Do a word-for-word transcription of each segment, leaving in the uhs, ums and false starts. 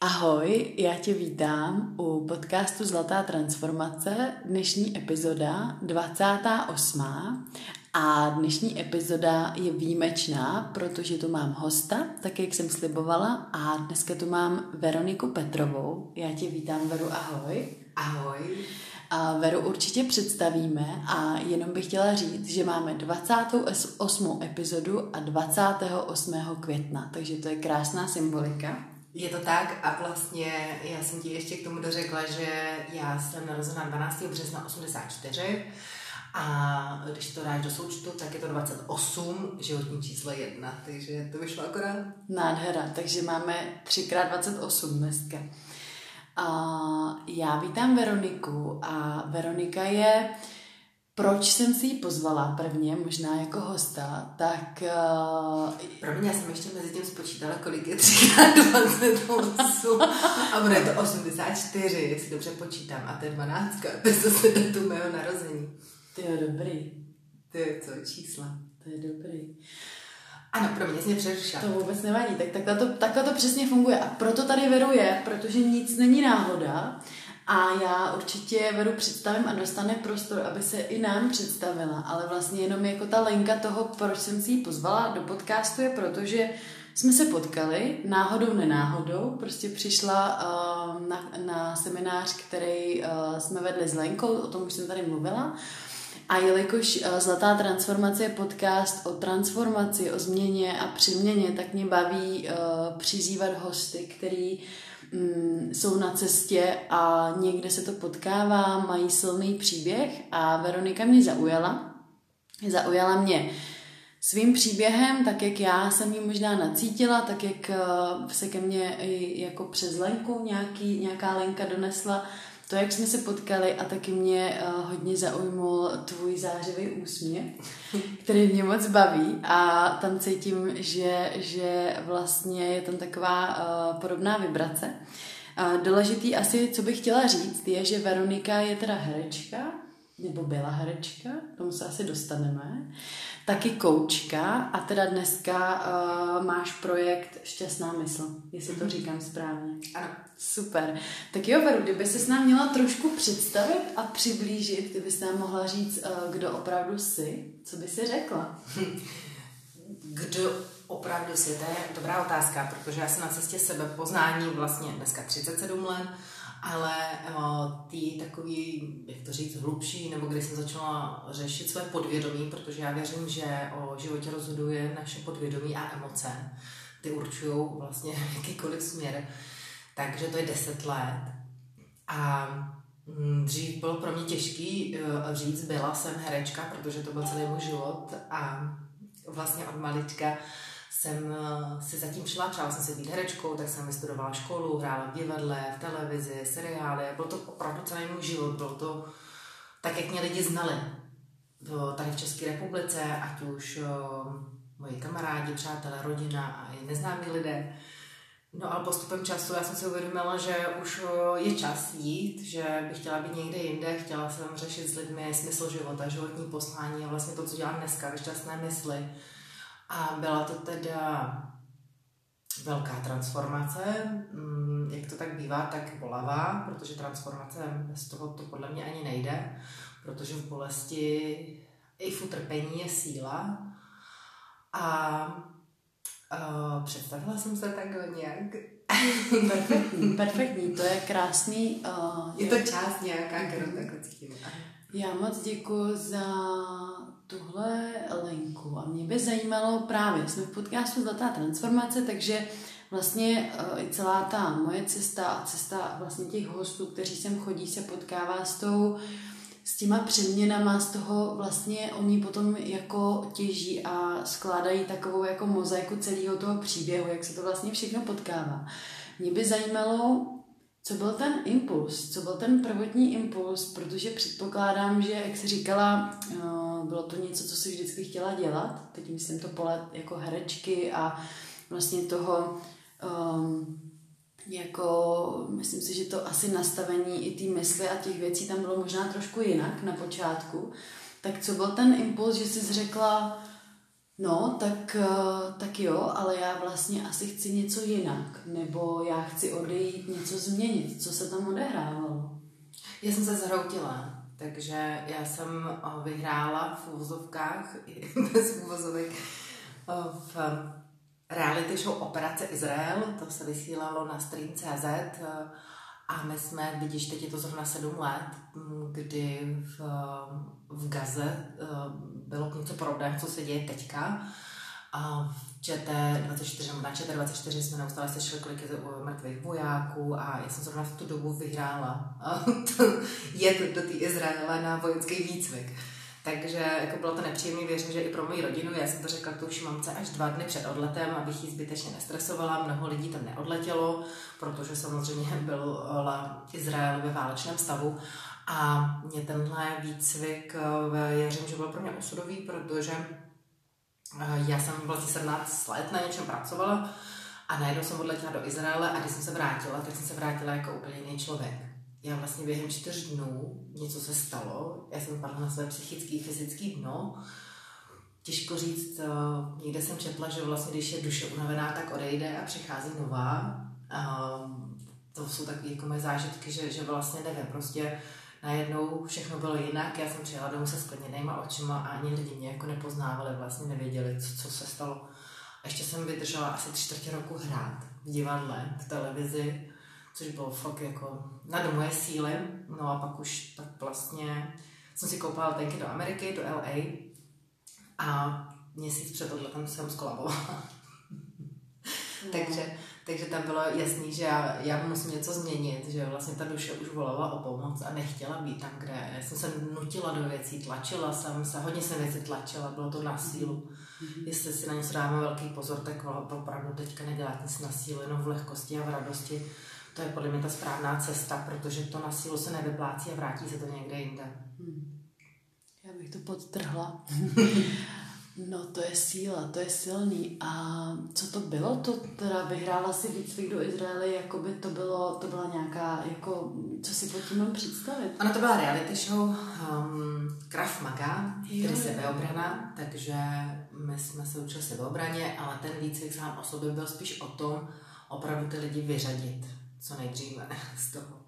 Ahoj, já tě vítám u podcastu Zlatá transformace, dnešní epizoda dvacátá osmá a dnešní epizoda je výjimečná, protože tu mám hosta, tak jak jsem slibovala, a dneska tu mám Veroniku Petrovou. Já tě vítám, Veru, ahoj. Ahoj. A Veru určitě představíme a jenom bych chtěla říct, že máme dvacátou osmou epizodu a dvacátého osmého května, takže to je krásná symbolika. Je to tak a vlastně já jsem ti ještě k tomu dořekla, že já jsem narozena dvanáctého března osmdesát čtyři a když to dáš do součtu, tak je to dvacet osm, životní číslo jedna, takže to vyšlo akorát. Nádhera, takže máme třikrát dvacet osm dneska. A já vítám Veroniku a Veronika je, proč jsem si ji pozvala prvně, možná jako hosta, tak... Uh... Promiň, já jsem ještě mezi tím spočítala, kolik je tři krát dvacet osm a ono je to osmdesát čtyři, jestli dobře počítám, a to je dvanáct, to je datum mého narození. To je dobrý. To je co, čísla. To je dobrý. Ano, pro mě jsi mě přerušila. To vůbec nevadí, tak takhle to, takhle to přesně funguje. A proto tady Veru je, protože nic není náhoda. A já určitě Veru představím a dostane prostor, aby se i nám představila. Ale vlastně jenom jako ta linka toho, proč jsem si ji pozvala do podcastu, je proto, že jsme se potkali náhodou, nenáhodou. Prostě přišla uh, na, na seminář, který uh, jsme vedli s Lenkou, o tom už jsem tady mluvila. A jelikož Zlatá transformace je podcast o transformaci, o změně a přeměně, tak mě baví uh, přizývat hosty, který um, jsou na cestě a někde se to potkává, mají silný příběh a Veronika mě zaujala. Zaujala mě svým příběhem, tak jak já jsem ji možná nacítila, tak jak uh, se ke mně jako přes Lenku nějaký, nějaká Lenka donesla, to, jak jsme se potkali, a taky mě uh, hodně zaujmul tvůj zářivý úsměv, který mě moc baví, a tam cítím, že, že vlastně je tam taková uh, podobná vibrace. Uh, důležitý asi, co bych chtěla říct, je, že Veronika je teda herečka, nebo byla herečka, tomu se asi dostaneme, taky koučka a teda dneska uh, máš projekt Šťastná mysl, jestli to říkám správně. Ano. Super. Tak jo, Veru, kdyby ses nám měla trošku představit a přiblížit, kdyby jsi nám mohla říct, uh, kdo opravdu jsi, co by si řekla? Kdo opravdu jsi, to je dobrá otázka, protože já jsem na cestě sebepoznání vlastně dneska třicet sedm let, ale ty takový, jak to říct, hlubší, nebo když jsem začala řešit své podvědomí, protože já věřím, že o životě rozhoduje naše podvědomí a emoce. Ty určují vlastně jakýkoliv směr. Takže to je deset let. A dřív bylo pro mě těžký říct, byla jsem herečka, protože to byl celý můj život a vlastně od malička jsem si zatím přila, přála jsem se být herečkou, tak jsem vystudovala školu, hrála v divadle, v televizi, seriály. Bylo to opravdu celý můj život, bylo to tak, jak mě lidi znali. Bylo tady v České republice, ať už o, moji kamarádi, přátelé, rodina a i neznámí lidé. No ale postupem času já jsem si uvědomila, že už o, je čas jít, že bych chtěla být někde jinde, chtěla jsem řešit s lidmi smysl života, životní poslání a vlastně to, co dělám dneska, ve Šťastné mysli. A byla to teda velká transformace, jak to tak bývá, tak bolavá, protože transformace bez toho to podle mě ani nejde, protože v bolesti i v utrpení je síla. A uh, představila jsem se tak nějak. Perfektní, perfektní, to je krásný. Uh, je to část nějaká, kterou takhle cítím. Já moc děkuji za tuhle linku a mě by zajímalo právě, jsme v podcastu Zlatá transformace, takže vlastně i celá ta moje cesta a cesta vlastně těch hostů, kteří sem chodí, se potkává s tou, s těma přeměnama, z toho vlastně oni potom jako těží a skládají takovou jako mozaiku celého toho příběhu, jak se to vlastně všechno potkává. Mě by zajímalo, co byl ten impuls, co byl ten prvotní impuls, protože předpokládám, že, jak jsi říkala, bylo to něco, co jsi vždycky chtěla dělat, teď myslím to pole jako herečky a vlastně toho, um, jako, myslím si, že to asi nastavení i té mysli a těch věcí tam bylo možná trošku jinak na počátku, tak co byl ten impuls, že jsi řekla, No, tak, tak jo, ale já vlastně asi chci něco jinak, nebo já chci odejít, něco změnit, co se tam odehrávalo. Já jsem se zhroutila, takže já jsem vyhrála v uvozovkách, bez uvozovek, v reality show Operace Izrael, to se vysílalo na stream tečka cé zet a my jsme, vidíš, teď je to zrovna sedm let, kdy v, v Gaze bylo něco podobného, co se děje teďka. A v ČT dvacet čtyři, na ČT dvacet čtyři jsme neustále sešli, kolik je mrtvých vojáků a já jsem zrovna v tu dobu vyhrála jet do té Izraele na vojenský výcvik. Takže jako bylo to nepříjemné, věřím, že i pro moji rodinu. Já jsem to řekla k touší mamce až dva dny před odletem, abych ji zbytečně nestresovala. Mnoho lidí tam neodletělo, protože samozřejmě byla Izrael ve válečném stavu. A mě tenhle výcvik, já říkám, že byl pro mě osudový, protože já jsem vlastně sedmnáct let na něčem pracovala a najednou jsem odletěla do Izraele a když jsem se vrátila, tak jsem se vrátila jako úplně jiný člověk. Já vlastně během čtyř dnů něco se stalo, já jsem padla na své psychické, fyzické dno. Těžko říct, někde jsem četla, že vlastně když je duše unavená, tak odejde a přichází nová. To jsou takové jako moje zážitky, že, že vlastně nevím, prostě najednou všechno bylo jinak, já jsem přijela domů se skleněnýma očima a ani lidi mě jako nepoznávali, vlastně nevěděli, co, co se stalo. A ještě jsem vydržela asi čtvrtě roku hrát v divadle, v televizi, což bylo fakt jako na moje síly. No a pak už tak vlastně jsem si koupala tenky do Ameriky, do el ej a měsíc před odletem jsem skolabovala. Mm. takže, takže tam bylo jasný, že já, já musím něco změnit, že vlastně ta duše už volala o pomoc a nechtěla být tam, kde já jsem se nutila do věcí, tlačila jsem se, hodně jsem věci tlačila, bylo to na sílu. Mm-hmm. Jestli si na něco dáme velký pozor, tak opravdu teďka nedělat nic na sílu, jenom v lehkosti a v radosti. To je podle mě ta správná cesta, protože to na sílu se nevyplácí a vrátí se to někde jinde. Hmm. Já bych to podtrhla. No to je síla, to je silný. A co to bylo? To teda vyhrála si výcvik do Izraele, jako by to bylo, to byla nějaká, jako, co si pod tím mám představit? Ano, to byla reality show um, krav maga, tedy sebeobrana, takže my jsme se učili sebeobraně, ale ten výcvik sám o sobě byl spíš o tom, opravdu ty lidi vyřadit. Co nejdříve z toho.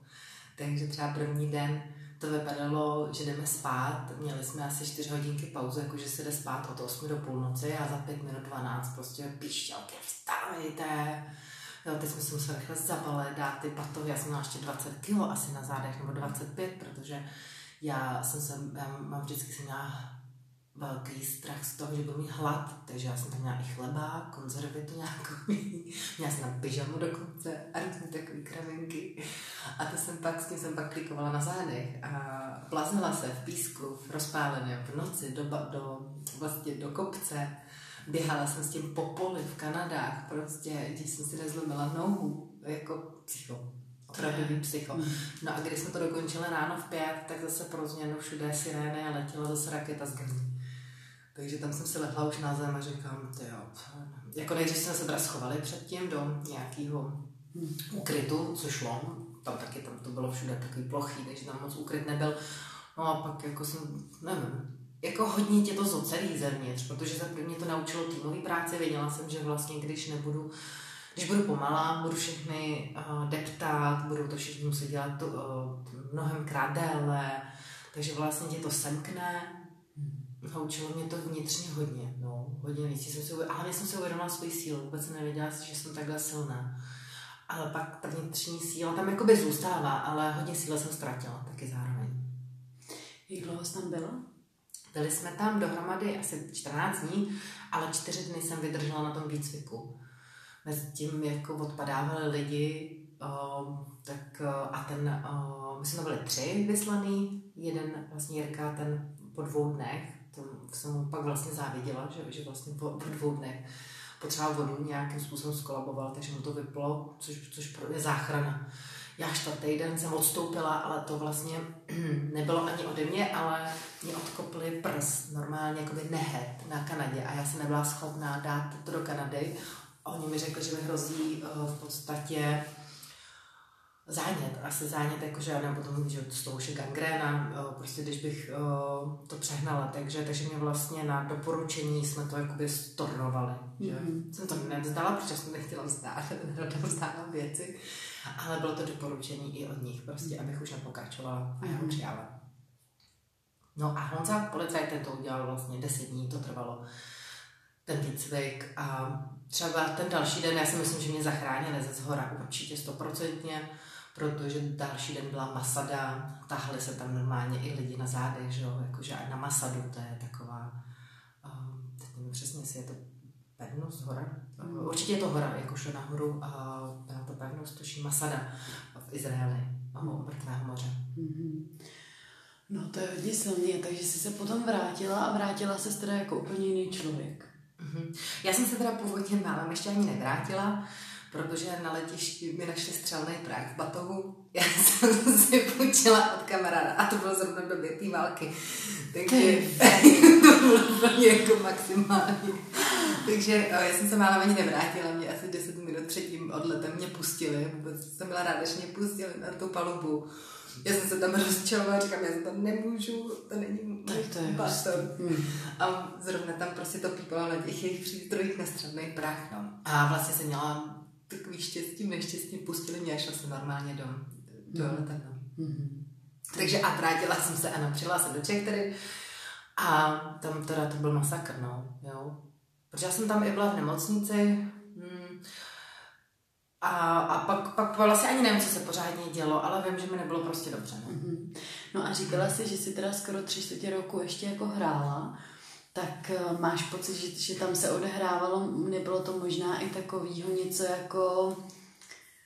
Takže třeba první den to vypadalo, že jdeme spát, měli jsme asi čtyři hodinky pauzu, jakože se jde spát od osmi do půlnoci a za pět minut dvanáct prostě píšťalky, vstávejte. Jo, teď jsme se museli rychle zabalit, dát ty patovy, já jsem měla ještě dvacet kilo asi na zádech, nebo dvacet pět, protože já jsem se, já mám vždycky si měla velký strach z toho, že budu mít hlad, takže já jsem tam měla i chleba, konzervy to nějaký, měla jsem tam pyžamu dokonce a různý takový kravinky. A to jsem pak, s tím jsem pak klikovala na zádech a plazila se v písku, v rozpáleném, v noci, do, do, vlastně do kopce. Běhala jsem s tím po poli v Kanadách, prostě, když jsem si nezlomila nohu, jako psycho. Opravdový psycho. No a když jsme to dokončili ráno v pět, tak zase pro změnu všude sirény a letěla zase raketa z Gazy. Takže tam jsem si lehla už na zem a říkám, ty jo. Jako nejdřív jsme se teda schovali předtím do nějakého ukrytu, co šlo. Tam taky tam to bylo všude takový plochý, takže tam moc ukryt nebyl. No a pak jako jsem, nevím, jako hodně tě to zocelí zevnitř, protože mě to naučilo týmový práci. Věděla jsem, že vlastně když nebudu Když budu pomalá, budu všechny uh, deptat, budu to všichni muset dělat to, uh, mnohemkrát déle, takže vlastně tě to semkne. Naučilo mě to vnitřně hodně, no, hodně věcí jsem si uvědomila, ale jsem si uvědomila svoji sílu, vůbec jsem nevěděla, že jsem takhle silná. Ale pak ta vnitřní síla tam jakoby zůstává, ale hodně síly jsem ztratila taky zároveň. Jak dlouho jsi tam byla? Byli jsme tam dohromady asi čtrnáct dní, ale čtyři dny jsem vydržela na tom výcviku. Mezi tím jako odpadávali lidi, o, tak a ten, o, my jsme byli tři vyslaný, jeden vlastně Jirka, ten po dvou dnech, to jsem mu pak vlastně záviděla, že, že vlastně po, po dvou dnech potřeba vodu nějakým způsobem skolaboval, takže mu to vyplo, což, což pro mě záchrana. Já čtvrtý den jsem odstoupila, ale to vlastně nebylo ani ode mě, ale mě odkopli prst, normálně jakoby nehet na Kanadě a já jsem nebyla schopná dát to do Kanady. Oni mi řekli, že mi hrozí uh, v podstatě zánět, asi zánět, jakože já potom, že z toho už je gangréna, prostě když bych to přehnala, takže, takže mě vlastně na doporučení jsme to jakoby stornovali, že mm-hmm. jsem to nevzdala, protože jsem nechtěla vzdát, nevzdala věci, ale bylo to doporučení i od nich, prostě, abych už nepokračovala a já ho přijala. No a Honza, policajt, ten to udělal vlastně deset dní, to trvalo ten výcvik a třeba ten další den, já si myslím, že mě zachránili ze zhora určitě stoprocentně, protože další den byla Masada, tahli se tam normálně i lidi na zádech, že jo, jakože na Masadu, to je taková, um, teď nevím přesně, jestli je to pevnost, hora, mm. určitě je to hora, jakože nahoru a byla to pevnost, tuším Masada v Izraeli, u Mrtvého moře. Mm-hmm. No to je hodně silný, takže jsi se potom vrátila a vrátila se teda jako úplně jiný člověk. Mm-hmm. Já jsem se teda původně málem ještě ani nevrátila, protože na letišti mi našli střelný prach v batohu. Já jsem si půjčila od kamaráda a to bylo zrovna v době té války. Takže to bylo pro mě jako maximální. Takže já jsem se málem ani nevrátila, mě asi deset minut předtím odletem mě pustili. Vůbec jsem byla ráda, že mě pustili na tu palubu. Já jsem se tam rozčelovala, říkám, já se tam nemůžu, to není můj baton. A zrovna tam prostě to pípalo na těch jejich přístrojích nestřelný prach. No. A vlastně jsem měla takový štěstí, neštěstí, pustili mě a šla jsem normálně do, do mm. letadla. Mm. Takže a vrátila jsem se a napřila jsem do Čech tedy. A tam teda to byl masakr, no, jo. Protože já jsem tam i byla v nemocnici, mm. A, a pak, pak vlastně ani nevím, co se pořádně dělo, ale vím, že mi nebylo prostě dobře. Ne? Mm-hmm. No a říkala jsi, že jsi teda skoro tři čtvrtě roku ještě jako hrála, tak máš pocit, že, že tam se odehrávalo, nebylo to možná i takovýho něco jako...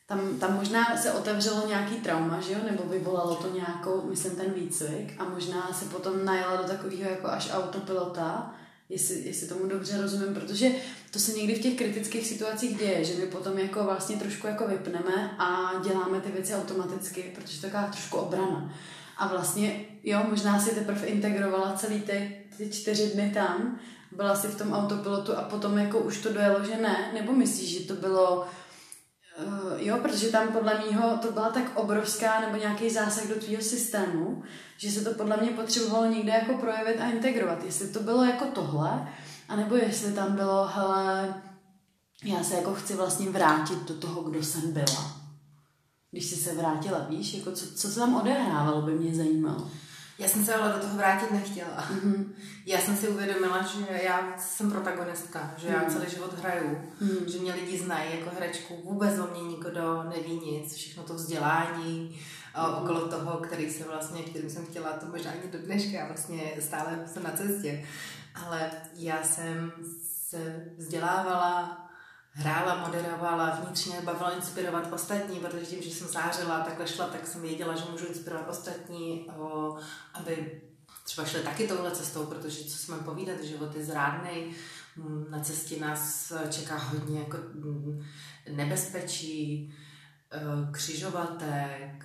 Tam, tam možná se otevřelo nějaký trauma, že jo? Nebo vyvolalo to nějakou, myslím, ten výcvik a možná se potom najela do takového jako až autopilota, Jestli, jestli tomu dobře rozumím, protože to se někdy v těch kritických situacích děje, že my potom jako vlastně trošku jako vypneme a děláme ty věci automaticky, protože to je taková trošku obrana. A vlastně, jo, možná si teprve integrovala celý ty, ty čtyři dny tam, byla si v tom autopilotu a potom jako už to dojelo, že ne, nebo myslíš, že to bylo, uh, jo, protože tam podle mýho to byla tak obrovská nebo nějaký zásah do tvýho systému, že se to podle mě potřebovalo někde jako projevit a integrovat. Jestli to bylo jako tohle, anebo jestli tam bylo, hele, já se jako chci vlastně vrátit do toho, kdo jsem byla. Když jsi se vrátila, víš, jako co, co se tam odehrávalo, by mě zajímalo. Já jsem se ale do toho vrátit nechtěla. Mm-hmm. Já jsem si uvědomila, že já jsem protagonistka, že mm. já celý život hraju, mm. že mě lidi znají jako herečku, vůbec o mě nikdo neví nic, všechno to vzdělání, mm. okolo toho, který se vlastně, kterým jsem chtěla, to možná ani do dneška, já vlastně stále jsem na cestě, ale já jsem se vzdělávala, hrála, moderovala, vnitřně bavila inspirovat ostatní, protože tím, že jsem zářila, takhle šla, tak jsem věděla, že můžu inspirovat ostatní, o, aby třeba šli taky touhle cestou, protože co si mám povídat, život je zrádnej, na cestě nás čeká hodně jako nebezpečí, křižovatek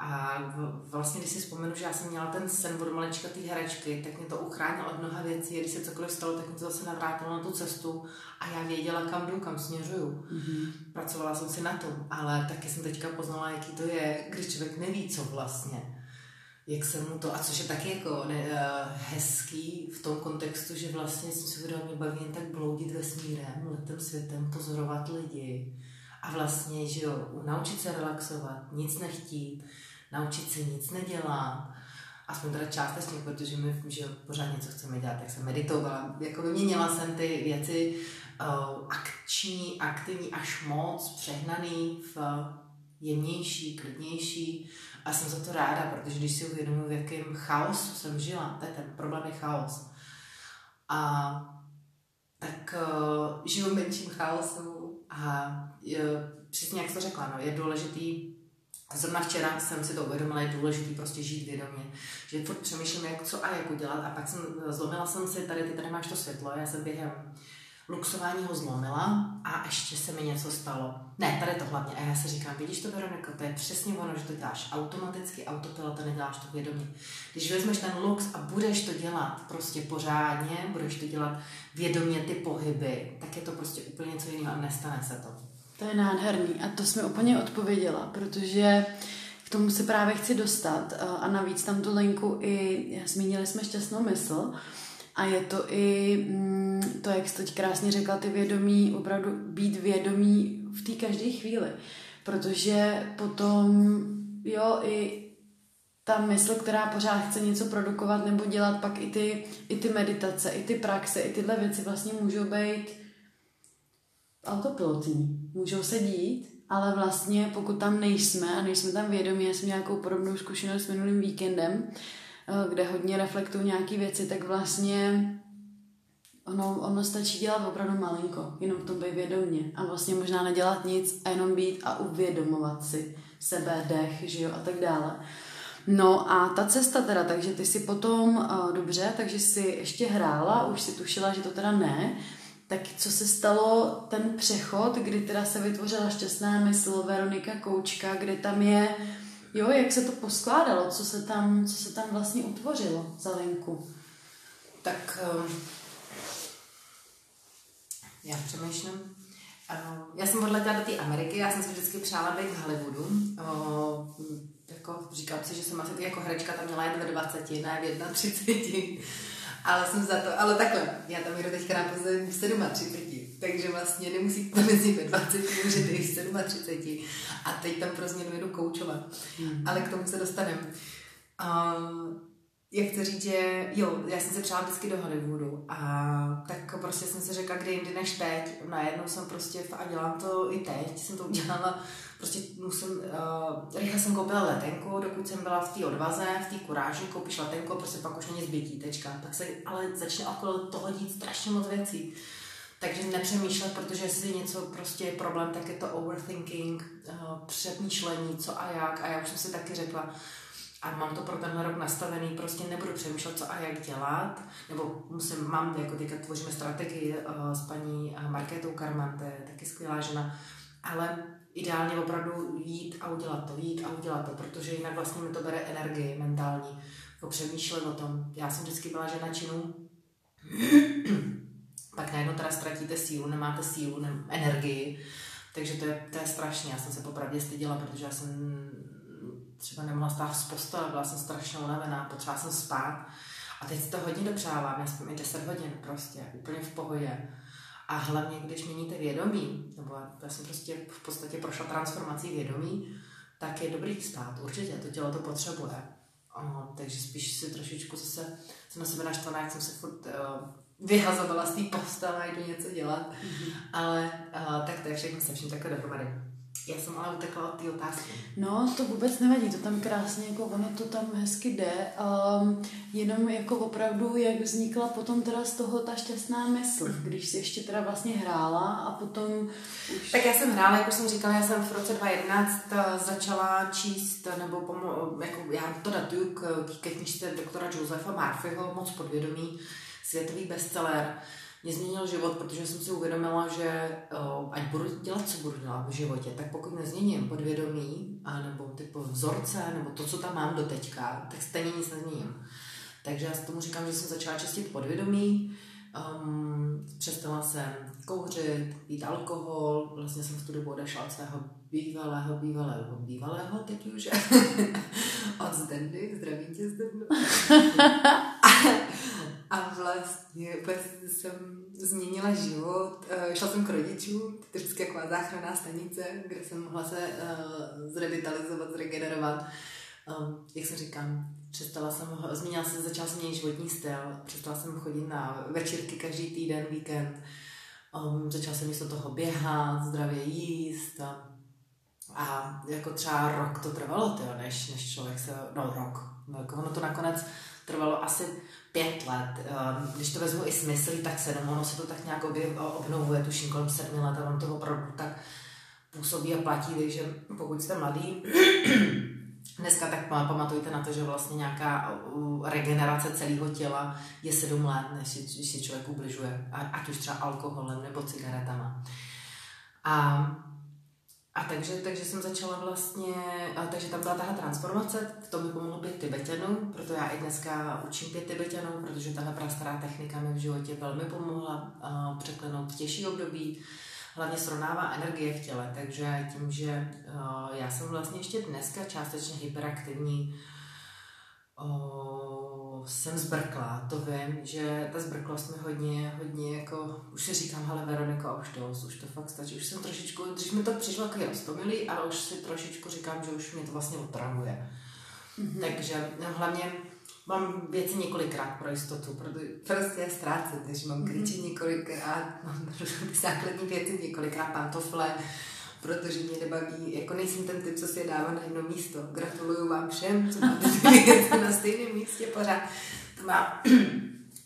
a vlastně, když si vzpomenu, že já jsem měla ten sen od malička té herečky, tak mě to uchránilo od mnoha věcí, když se cokoliv stalo, tak mě to zase navrátilo na tu cestu a já věděla, kam jdu, kam směřuju. Mm-hmm. Pracovala jsem si na tom, ale taky jsem teďka poznala, jaký to je, když člověk neví, co vlastně, jak se mu to, a což je taky jako ne, hezký v tom kontextu, že vlastně jsem si vědomí baví jen tak bloudit vesmírem, letem světem, pozorovat lidi a vlastně, že jo, naučit se relaxovat, nic nechtít, naučit se nic nedělat, aspoň teda částečně, protože my, že jo, pořád něco chceme dělat, tak jsem meditovala, jako vyměnila jsem ty věci uh, akční, aktivní, až moc, přehnaný, v jemnější, klidnější a jsem za to ráda, protože když si uvědomuji, v jakém chaosu jsem žila, to je ten problém, je chaos, a tak uh, žiju menším chaosu a je, přesně jak jsi to řekla, no, je důležitý. Zrovna včera jsem si to uvědomila, je důležité prostě žít vědomě, že furt přemýšlím, jak co a jak udělat a pak jsem, zlomila jsem si, tady ty tady máš to světlo, já jsem během luxování ho zlomila a ještě se mi něco stalo. Ne, tady to hlavně a já si říkám, vidíš to, Veroniko, to je přesně ono, že to děláš automaticky, autopilota, neděláš to vědomě. Když vezmeš ten lux a budeš to dělat prostě pořádně, budeš to dělat vědomě ty pohyby, tak je to prostě úplně něco jiného a nestane se to. To je nádherný a to jsi mi úplně odpověděla, protože k tomu se právě chci dostat a navíc tam tu linku i zmínili jsme šťastnou mysl a je to i to, jak jsi teď krásně řekla, ty vědomí, opravdu být vědomí v té každé chvíli, protože potom jo i ta mysl, která pořád chce něco produkovat nebo dělat, pak i ty, i ty meditace, i ty praxe, i tyhle věci vlastně můžou být autopilotní. Můžou se dít, ale vlastně pokud tam nejsme a nejsme tam vědomí, já jsem měla nějakou podobnou zkušenost s minulým víkendem, kde hodně reflektuju nějaké věci, tak vlastně ono, ono stačí dělat opravdu malinko, jenom v tom být vědomě a vlastně možná nedělat nic a jenom být a uvědomovat si sebe, dech, že jo, a tak dále. No a ta cesta teda, takže ty si potom, dobře, takže si ještě hrála, už si tušila, že to teda ne, tak co se stalo ten přechod, kdy teda se vytvořila šťastná mysl, Veronika Koučka, kde tam je, jo, jak se to poskládalo, co se tam, co se tam vlastně utvořilo za linku? Tak já přemýšlím. Já jsem odletěla do té Ameriky, já jsem si vždycky přála být v Hollywoodu. Jako, říkám si, že jsem asi jako herečka tam měla jen ve dvaceti, ne v třiceti jedna, ale jsem za to, ale takhle, já tam jdu teďka naposledy v třiceti sedmi, takže vlastně nemusí to mezi ve dvaceti, můžete i v třiceti sedmi a teď tam pro změnu jdu koučovat, mm. ale k tomu se dostaneme. Uh, jak to říct, že jo, já jsem se přála vždycky do Hollywoodu a tak prostě jsem si řekla, kde jindy než teď, najednou jsem prostě, a dělám to i teď, jsem to udělala. Prostě musím, uh, rychle jsem koupila letenku, dokud jsem byla v té odvaze, v té kuráži, koupíš letenku a prostě pak už není zbytí, tečka. Tak se ale začne okolo toho dít strašně moc věcí. Takže nepřemýšlet, protože jestli něco prostě je problém, tak je to overthinking, uh, přemýšlení, co a jak. A já už jsem si taky řekla, a mám to pro tenhle rok nastavený, prostě nebudu přemýšlet, co a jak dělat, nebo musím, mám, jako teďka tvoříme strategii uh, s paní uh, Markétou Karman, to je taky skvělá žena, ale ideálně opravdu jít a udělat to, jít a udělat to, protože jinak vlastně mi to bere energii mentální. Jako přemýšlet o tom. Já jsem vždycky byla žena činů. Pak najednou teda ztratíte sílu, nemáte sílu, ne- energii. Takže to je, to je strašné. Já jsem se popravdě styděla, protože já jsem třeba nemohla stát z postele, byla jsem strašně unavená, potřeba jsem spát. A teď si to hodně dopřávám, já spím i deset hodin prostě, úplně v pohodě. A hlavně, když měníte vědomí, nebo já jsem prostě v podstatě prošla transformací vědomí, tak je dobrý stát, určitě, to tělo to potřebuje. O, takže spíš si trošičku zase, jsem na sebe naštvaná, jak jsem se furt uh, vyhazovala z té postele a jdu něco dělat, mm-hmm. ale uh, tak to je všechno, jsem všechno takhle dohromady. Já jsem ale utekla od té otázky. No, to vůbec nevadí, to tam krásně, jako ono to tam hezky jde, um, jenom jako opravdu, jak vznikla potom teda z toho ta šťastná mysl, když jsi ještě teda vlastně hrála a potom už... Tak já jsem hrála, jak už jsem říkala, já jsem v roce dvacet jedenáct začala číst, nebo pomo- jako já to datuju k, ke knížce doktora Josefa Murphyho, Moc podvědomí, světový bestseller. Mě změnil život, protože jsem si uvědomila, že uh, ať budu dělat, co budu dělat v životě, tak pokud nezměním podvědomí, nebo typu vzorce, nebo to, co tam mám do teďka, tak stejně nic nezměním. Takže já s tomu říkám, že jsem začala čistit podvědomí, um, přestala jsem kouřit, pít alkohol, vlastně jsem v tu dobu odešla od svého bývalého, bývalého, bývalého, teď už, od Zdendy, zdravím tě Zdendu. A vlastně jsem změnila život, e, šla jsem k rodičům, to je vždycky taková záchranná stanice, kde jsem mohla se e, zrevitalizovat, zregenerovat. E, jak se říkám, přestala jsem, změnila jsem, začala jsem měnit životní styl, přestala jsem chodit na večírky každý týden, víkend, e, začala jsem místo toho běhat, zdravě jíst a, a jako třeba rok to trvalo, tyjo, než, než člověk se, no rok, no, jako ono to nakonec trvalo asi pět let. Když to vezmu i s myslí, tak sedm. Ono se to tak nějak obnovuje, tuším kolem sedmi let a ono to opravdu tak působí a platí, takže pokud jste mladý dneska, tak pamatujte na to, že vlastně nějaká regenerace celého těla je sedm let, když si člověk ubližuje, ať už třeba alkoholem nebo cigaretama. A A takže, takže jsem začala vlastně, takže tam byla tahle transformace, to mi pomohlo pět Tibeťanů, proto já i dneska učím pět Tibeťanů, protože tahle prastará technika mi v životě velmi pomohla uh, překlenout těžší období, hlavně srovnává energie v těle, takže tím, že uh, já jsem vlastně ještě dneska částečně hyperaktivní, uh, jsem zbrklá, to vím, že ta zbrklost mi hodně, hodně jako, už si říkám, hele Veroniko, už to, už to fakt stačí, už jsem trošičku, dřív mi to přišlo jako ostomilý, ale už si trošičku říkám, že už mě to vlastně otravuje. Mm-hmm. Takže no, hlavně mám věci několikrát pro jistotu, protože prostě já ztrácím, takže mám klíče několikrát, mám základní věci několikrát, pantofle, protože mě nebaví, jako nejsem ten typ, co si je dává na jedno místo. Gratuluju vám všem, co máte věci na stejném místě pořád. To má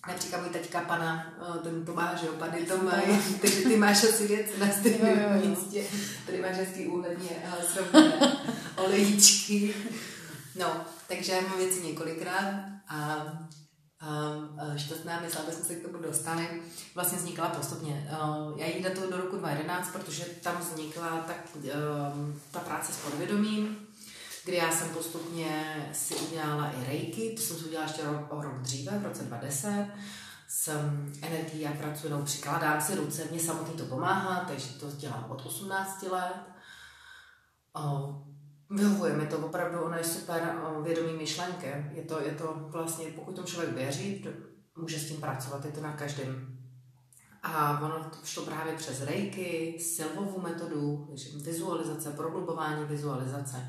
například můj taťka pana, ten to má, že opady to mají, takže ty máš asi věci na stejném místě, tady máš hezký úhledně srovnané olejíčky. No, takže já mám věci několikrát a, a, a Šťastná mysl, abychom se k tomu dostali, vlastně vznikla postupně. Já jí datuju do roku dva tisíce jedenáct, protože tam vznikla tak, ta práce s podvědomím, kdy já jsem postupně si udělala i reiki, to jsem si udělala ještě rok, o rok dříve, v roce dva tisíce deset. Jsem energií, já pracuji, no, přikládám si ruce, mě samotný to pomáhá, takže to dělám od osmnácti let. O, Vyhovuje mi to opravdu, ono je super vědomý myšlenky. Je to, je to vlastně, pokud tomu člověk věří, může s tím pracovat, je to na každém. A ono šlo právě přes reiki, silvovou metodu, vizualizace, prohlubování vizualizace.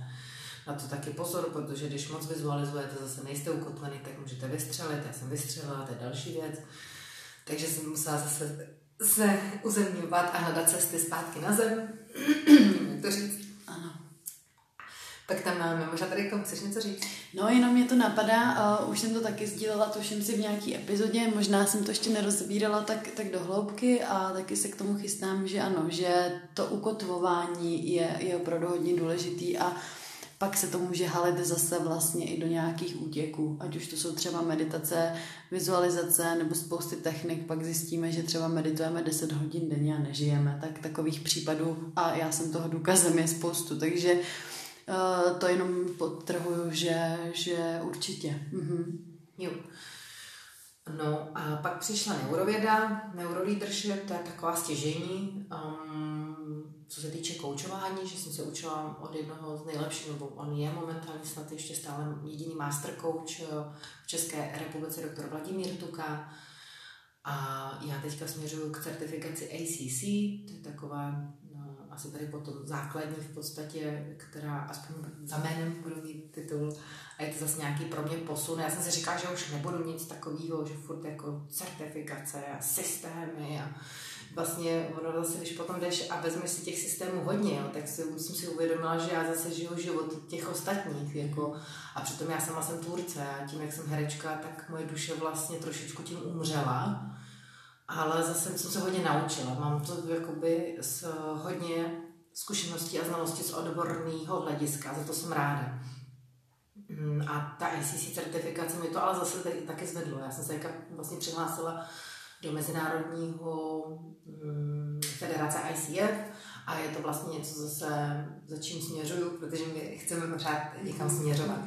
Na to taky pozor, protože když moc vizualizujete, zase nejste ukotvený, tak můžete vystřelit. Já jsem vystřelila, to je další věc. Takže jsem musela zase se uzemňovat a hledat cesty zpátky na zem. To říct. Tak tam máme, možná tady chceš něco říct? No, jenom mě to napadá, uh, už jsem to taky sdílela, tuším si v nějaký epizodě, možná jsem to ještě nerozbírala tak, tak do hloubky a taky se k tomu chystám, že ano, že to ukotvování je, je opravdu hodně důležitý a pak se to může halit zase vlastně i do nějakých útěků, ať už to jsou třeba meditace, vizualizace nebo spousty technik, pak zjistíme, že třeba meditujeme deset hodin denně a nežijeme, tak takových případů a já jsem toho důkazem je spoustu, takže Uh, to jenom podtrhuju, že, že určitě. Mhm. Jo. No a pak přišla neurověda, neuroleadership, to je taková stěžení, um, co se týče koučování, že jsem se učila od jednoho z nejlepších, nebo on je momentálně snad ještě stále jediný master coach v České republice, doktor Vladimír Tuka. A já teďka směřuju k certifikaci A C C, to je taková asi tady potom základní v podstatě, která aspoň za jménem budu mít titul. A je to zase nějaký pro mě posun. Já jsem si říkala, že už nebudu nic takového, že furt jako certifikace a systémy a vlastně ono zase, když potom jdeš a vezmeš si těch systémů hodně, jo, tak si, jsem si uvědomila, že já zase žiju život těch ostatních. Jako, a přitom já sama jsem tvůrce a tím, jak jsem herečka, tak moje duše vlastně trošičku tím umřela. Ale zase jsem se hodně naučila. Mám to jakoby s hodně zkušeností a znalostí z odborného hlediska, za to jsem ráda. A ta I C C certifikace mi to ale zase taky zvedlo. Já jsem se vlastně přihlásila do Mezinárodního federace I C F a je to vlastně něco zase, za čím směřuju, protože my chceme pořád někam směřovat.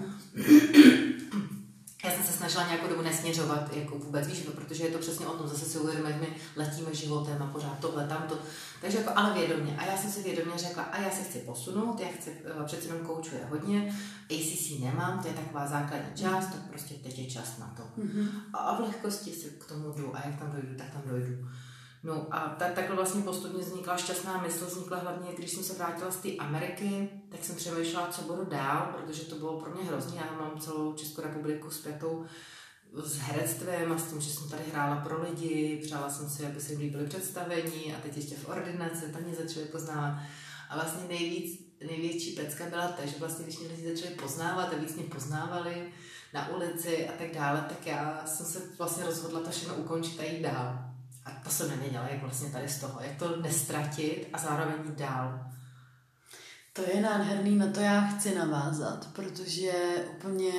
Já jsem se snažila nějakou dobu nesměřovat jako vůbec, víš, protože je to přesně o tom, zase si uvědomujeme, my letíme životem a pořád tohle, tamto, takže jako ale vědomě. A já jsem si vědomě řekla, a já se chci posunout, já chci, přece jenom koučuje hodně, A C C nemám, to je taková základní část, tak prostě teď je čas na to. Mm-hmm. A v lehkosti se k tomu jdu a jak tam dojdu, tak tam dojdu. No a ta, takhle vlastně postupně vznikla Šťastná mysl, vznikla hlavně, když jsem se vrátila z té Ameriky, tak jsem přemýšlela, co budu dál, protože to bylo pro mě hrozný. Já mám celou Českou republiku zpětou s herectvem a s tím, že jsem tady hrála pro lidi, přála jsem si, aby se jim líbily představení a teď ještě v ordinaci, tam mě začaly poznávat. A vlastně nejvíc, největší pecka byla ta, že vlastně, když mě lidi začali poznávat a víc mě poznávali na ulici a tak dále, tak já jsem se vlastně rozhodla to všechno ukončit a jít dál. A to jsem nevěděla, jak vlastně tady z toho, jak to nestratit a zároveň jít dál. To je nádherný, na to já chci navázat, protože úplně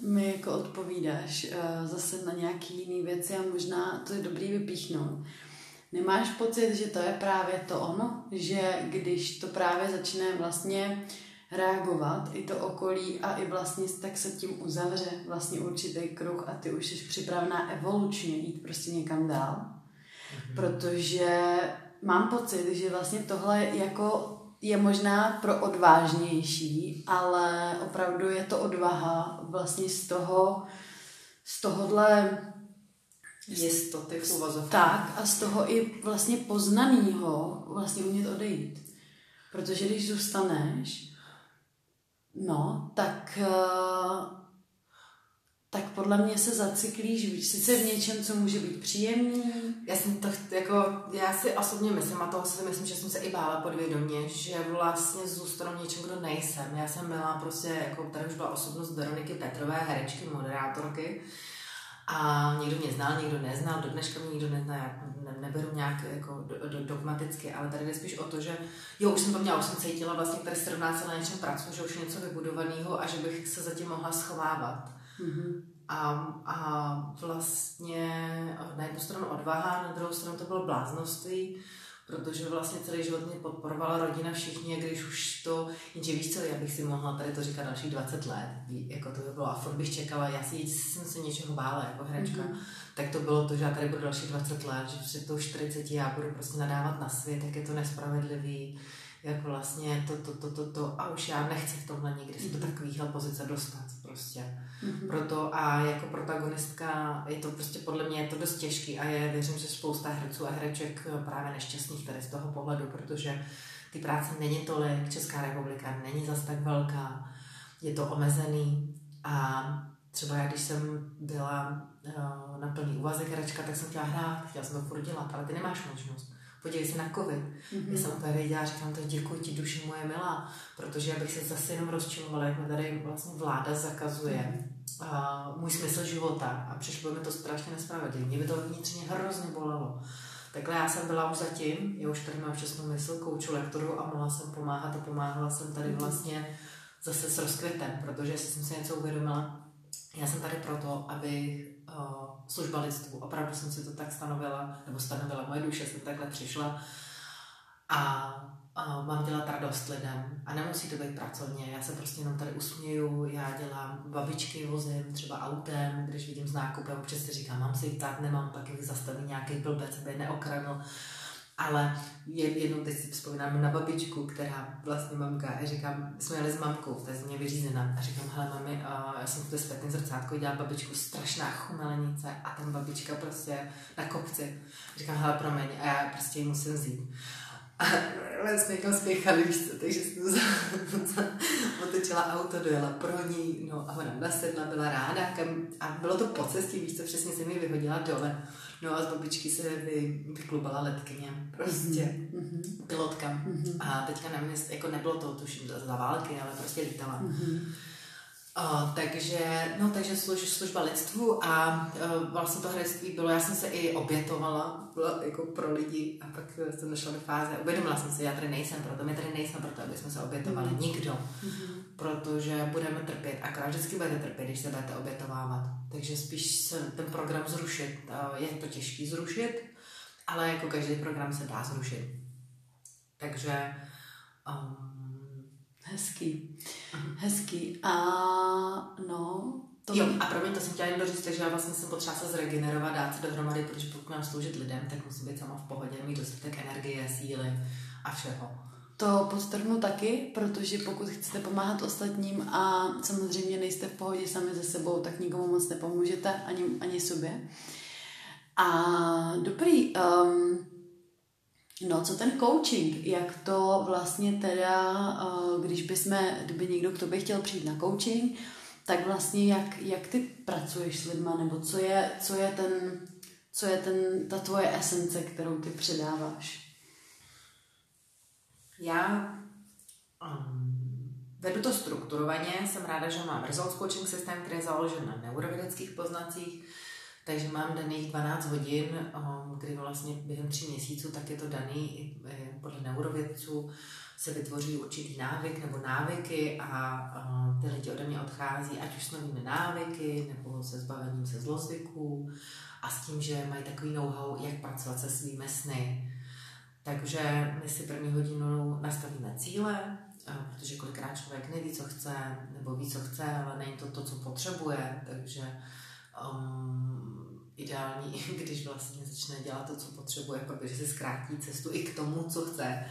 mi jako odpovídáš zase na nějaký jiný věci a možná to je dobrý vypíchnout. Nemáš pocit, že to je právě to ono, že když to právě začne vlastně reagovat i to okolí a i vlastně tak se tím uzavře vlastně určitý kruh a ty už jsi připravená evolučně jít prostě někam dál? Protože mám pocit, že vlastně tohle jako je možná pro odvážnější, ale opravdu je to odvaha vlastně z toho, z tohohle jistoty v uvozovkách. Tak a z toho i vlastně poznanýho vlastně umět odejít. Protože když zůstaneš, no, tak, tak podle mě se zacyklíš sice v něčem, co může být příjemný. Já jsem to, jako, já si osobně myslím, a toho si myslím, že jsem se i bála podvědomě, že vlastně zůstanu něčem, kdo nejsem. Já jsem byla prostě, jako tady už byla osobnost Veroniky Petrové, herečky, moderátorky. A někdo mě znal, někdo neznal, do dneška mě nikdo nezná, já neberu nějak jako do, do, dogmaticky, ale tady jde spíš o to, že jo, už jsem to měla, už jsem cítila vlastně, tady srovná se na něčem pracu, že už je něco vybudovaného a že bych se zatím mohla schovávat. Mm-hmm. A, a vlastně na jednu stranu odvaha, na druhou stranu to bylo bláznoství, protože vlastně celý život mě podporovala rodina, všichni, když už to, jenže víš co, já bych si mohla tady to říkat dalších dvacet let, jako to by bylo, a furt bych čekala, já si, jsem se něčeho bála jako herečka, mm-hmm. tak to bylo to, že já tady budu dalších dvacet let, že před tou čtyřiceti já budu prostě nadávat na svět, jak je to nespravedlivý, jak vlastně to, to, to, to, to, a už já nechci v tomhle nikdy se do takovýhle pozice dostat prostě. Mm-hmm. Proto a jako protagonistka je to prostě podle mě je to dost těžký a je, věřím, že spousta herců a hereček právě nešťastných tady z toho pohledu, protože ty práce není tolik, Česká republika není zas tak velká, je to omezený a třeba já, když jsem byla uh, na plný úvazek herečka, tak jsem chtěla hrát, chtěla jsem to furt dělat, ale ty nemáš možnost. Podívej se na covid. Mm-hmm. Já jsem úplně věděla, říkám to děkuji ti duši moje milá, protože já bych se zase jenom rozčilovala, jak mi tady vlastně vláda zakazuje uh, můj smysl života a přišlo by mi to strašně nespravedlivě. Mě by to vnitřně hrozně bolelo. Takhle já jsem byla už zatím, já už tady mám Šťastnou mysl, kouču lektoru a mohla jsem pomáhat a pomáhala jsem tady vlastně zase s rozkvětem, protože jsem si něco uvědomila. Já jsem tady proto, aby uh, služba lidstvu. Opravdu jsem si to tak stanovila, nebo stanovila moje duše, jsem takhle přišla a, a mám dělat radost lidem. A nemusí to být pracovně, já se prostě jenom tady usměju, já dělám babičky, vozím třeba autem, když vidím s nákupem, občas si říkám, mám si jich tak, nemám, tak jich zastaví nějaký blbec, aby je neokradl. Ale jednou teď si vzpomínám na babičku, která vlastně mamka, a říkám, jsme jeli s mamkou, ta je z mě vyřízená, a říkám, hele mami, já jsem v té zpětné zrcátko dělala babičku, strašná chumelenice, a tam babička prostě na kopci. A říkám, hele promiň, a já prostě ji musím vzít. A jsme někam spěchali, víš co, takže jsem otočila auto, dojela pro ní, no a ona nasedla, byla ráda, a bylo to po cestě, víš co, přesně jsem ji vyhodila dole. No a z babičky se vy, vyklubala letkyně, prostě, mm-hmm. pilotka. Mm-hmm. A teďka na měst, jako nebylo to, tuším, za války, ale prostě lítala. Mm-hmm. O, takže, no, takže služ, služba lidstvu a o, vlastně to herectví bylo, já jsem se i obětovala, byla jako pro lidi a pak jsem došla do fáze, uvědomila jsem se, já tady nejsem proto, my tady nejsem proto, aby jsme se obětovali, mm-hmm. nikdo, mm-hmm. protože budeme trpět, akorát vždycky budete trpět, když se budete obětovávat, takže spíš se ten program zrušit, je to těžký zrušit, ale jako každý program se dá zrušit, takže... Um, Hezký, hezký. A no... To jo, a promiň, to jsem chtěla jen doříct, takže já vlastně jsem potřeba se zregenerovat, dát se dohromady, protože pokud mám sloužit lidem, tak musím být sama v pohodě, mít dostatek energie, síly a všeho. To podtrhnu taky, protože pokud chcete pomáhat ostatním a samozřejmě nejste v pohodě sami ze sebou, tak nikomu moc nepomůžete, ani, ani sobě. A dobrý... Um, No, co ten coaching, jak to vlastně teda, když bychom, kdyby někdo k tobě chtěl přijít na coaching, tak vlastně jak, jak ty pracuješ s lidma, nebo co je, co je, ten, co je ten, ta tvoje esence, kterou ty předáváš? Já um, vedu to strukturovaně, jsem ráda, že mám results coaching systém, který je založen na neurovědeckých poznacích. Takže mám daných dvanáct hodin, kdy vlastně během tří měsíců, tak je to daný, podle neurovědců se vytvoří určitý návyk nebo návyky a ty lidi ode mě odchází, ať už s novými návyky nebo se zbavením se zlozvyků a s tím, že mají takový know-how, jak pracovat se svými sny. Takže my si první hodinu nastavíme cíle, protože kolikrát člověk neví, co chce, nebo ví, co chce, ale není to to, co potřebuje, takže... Um, ideální, když vlastně začne dělat to, co potřebuje, protože si zkrátí cestu i k tomu, co chce.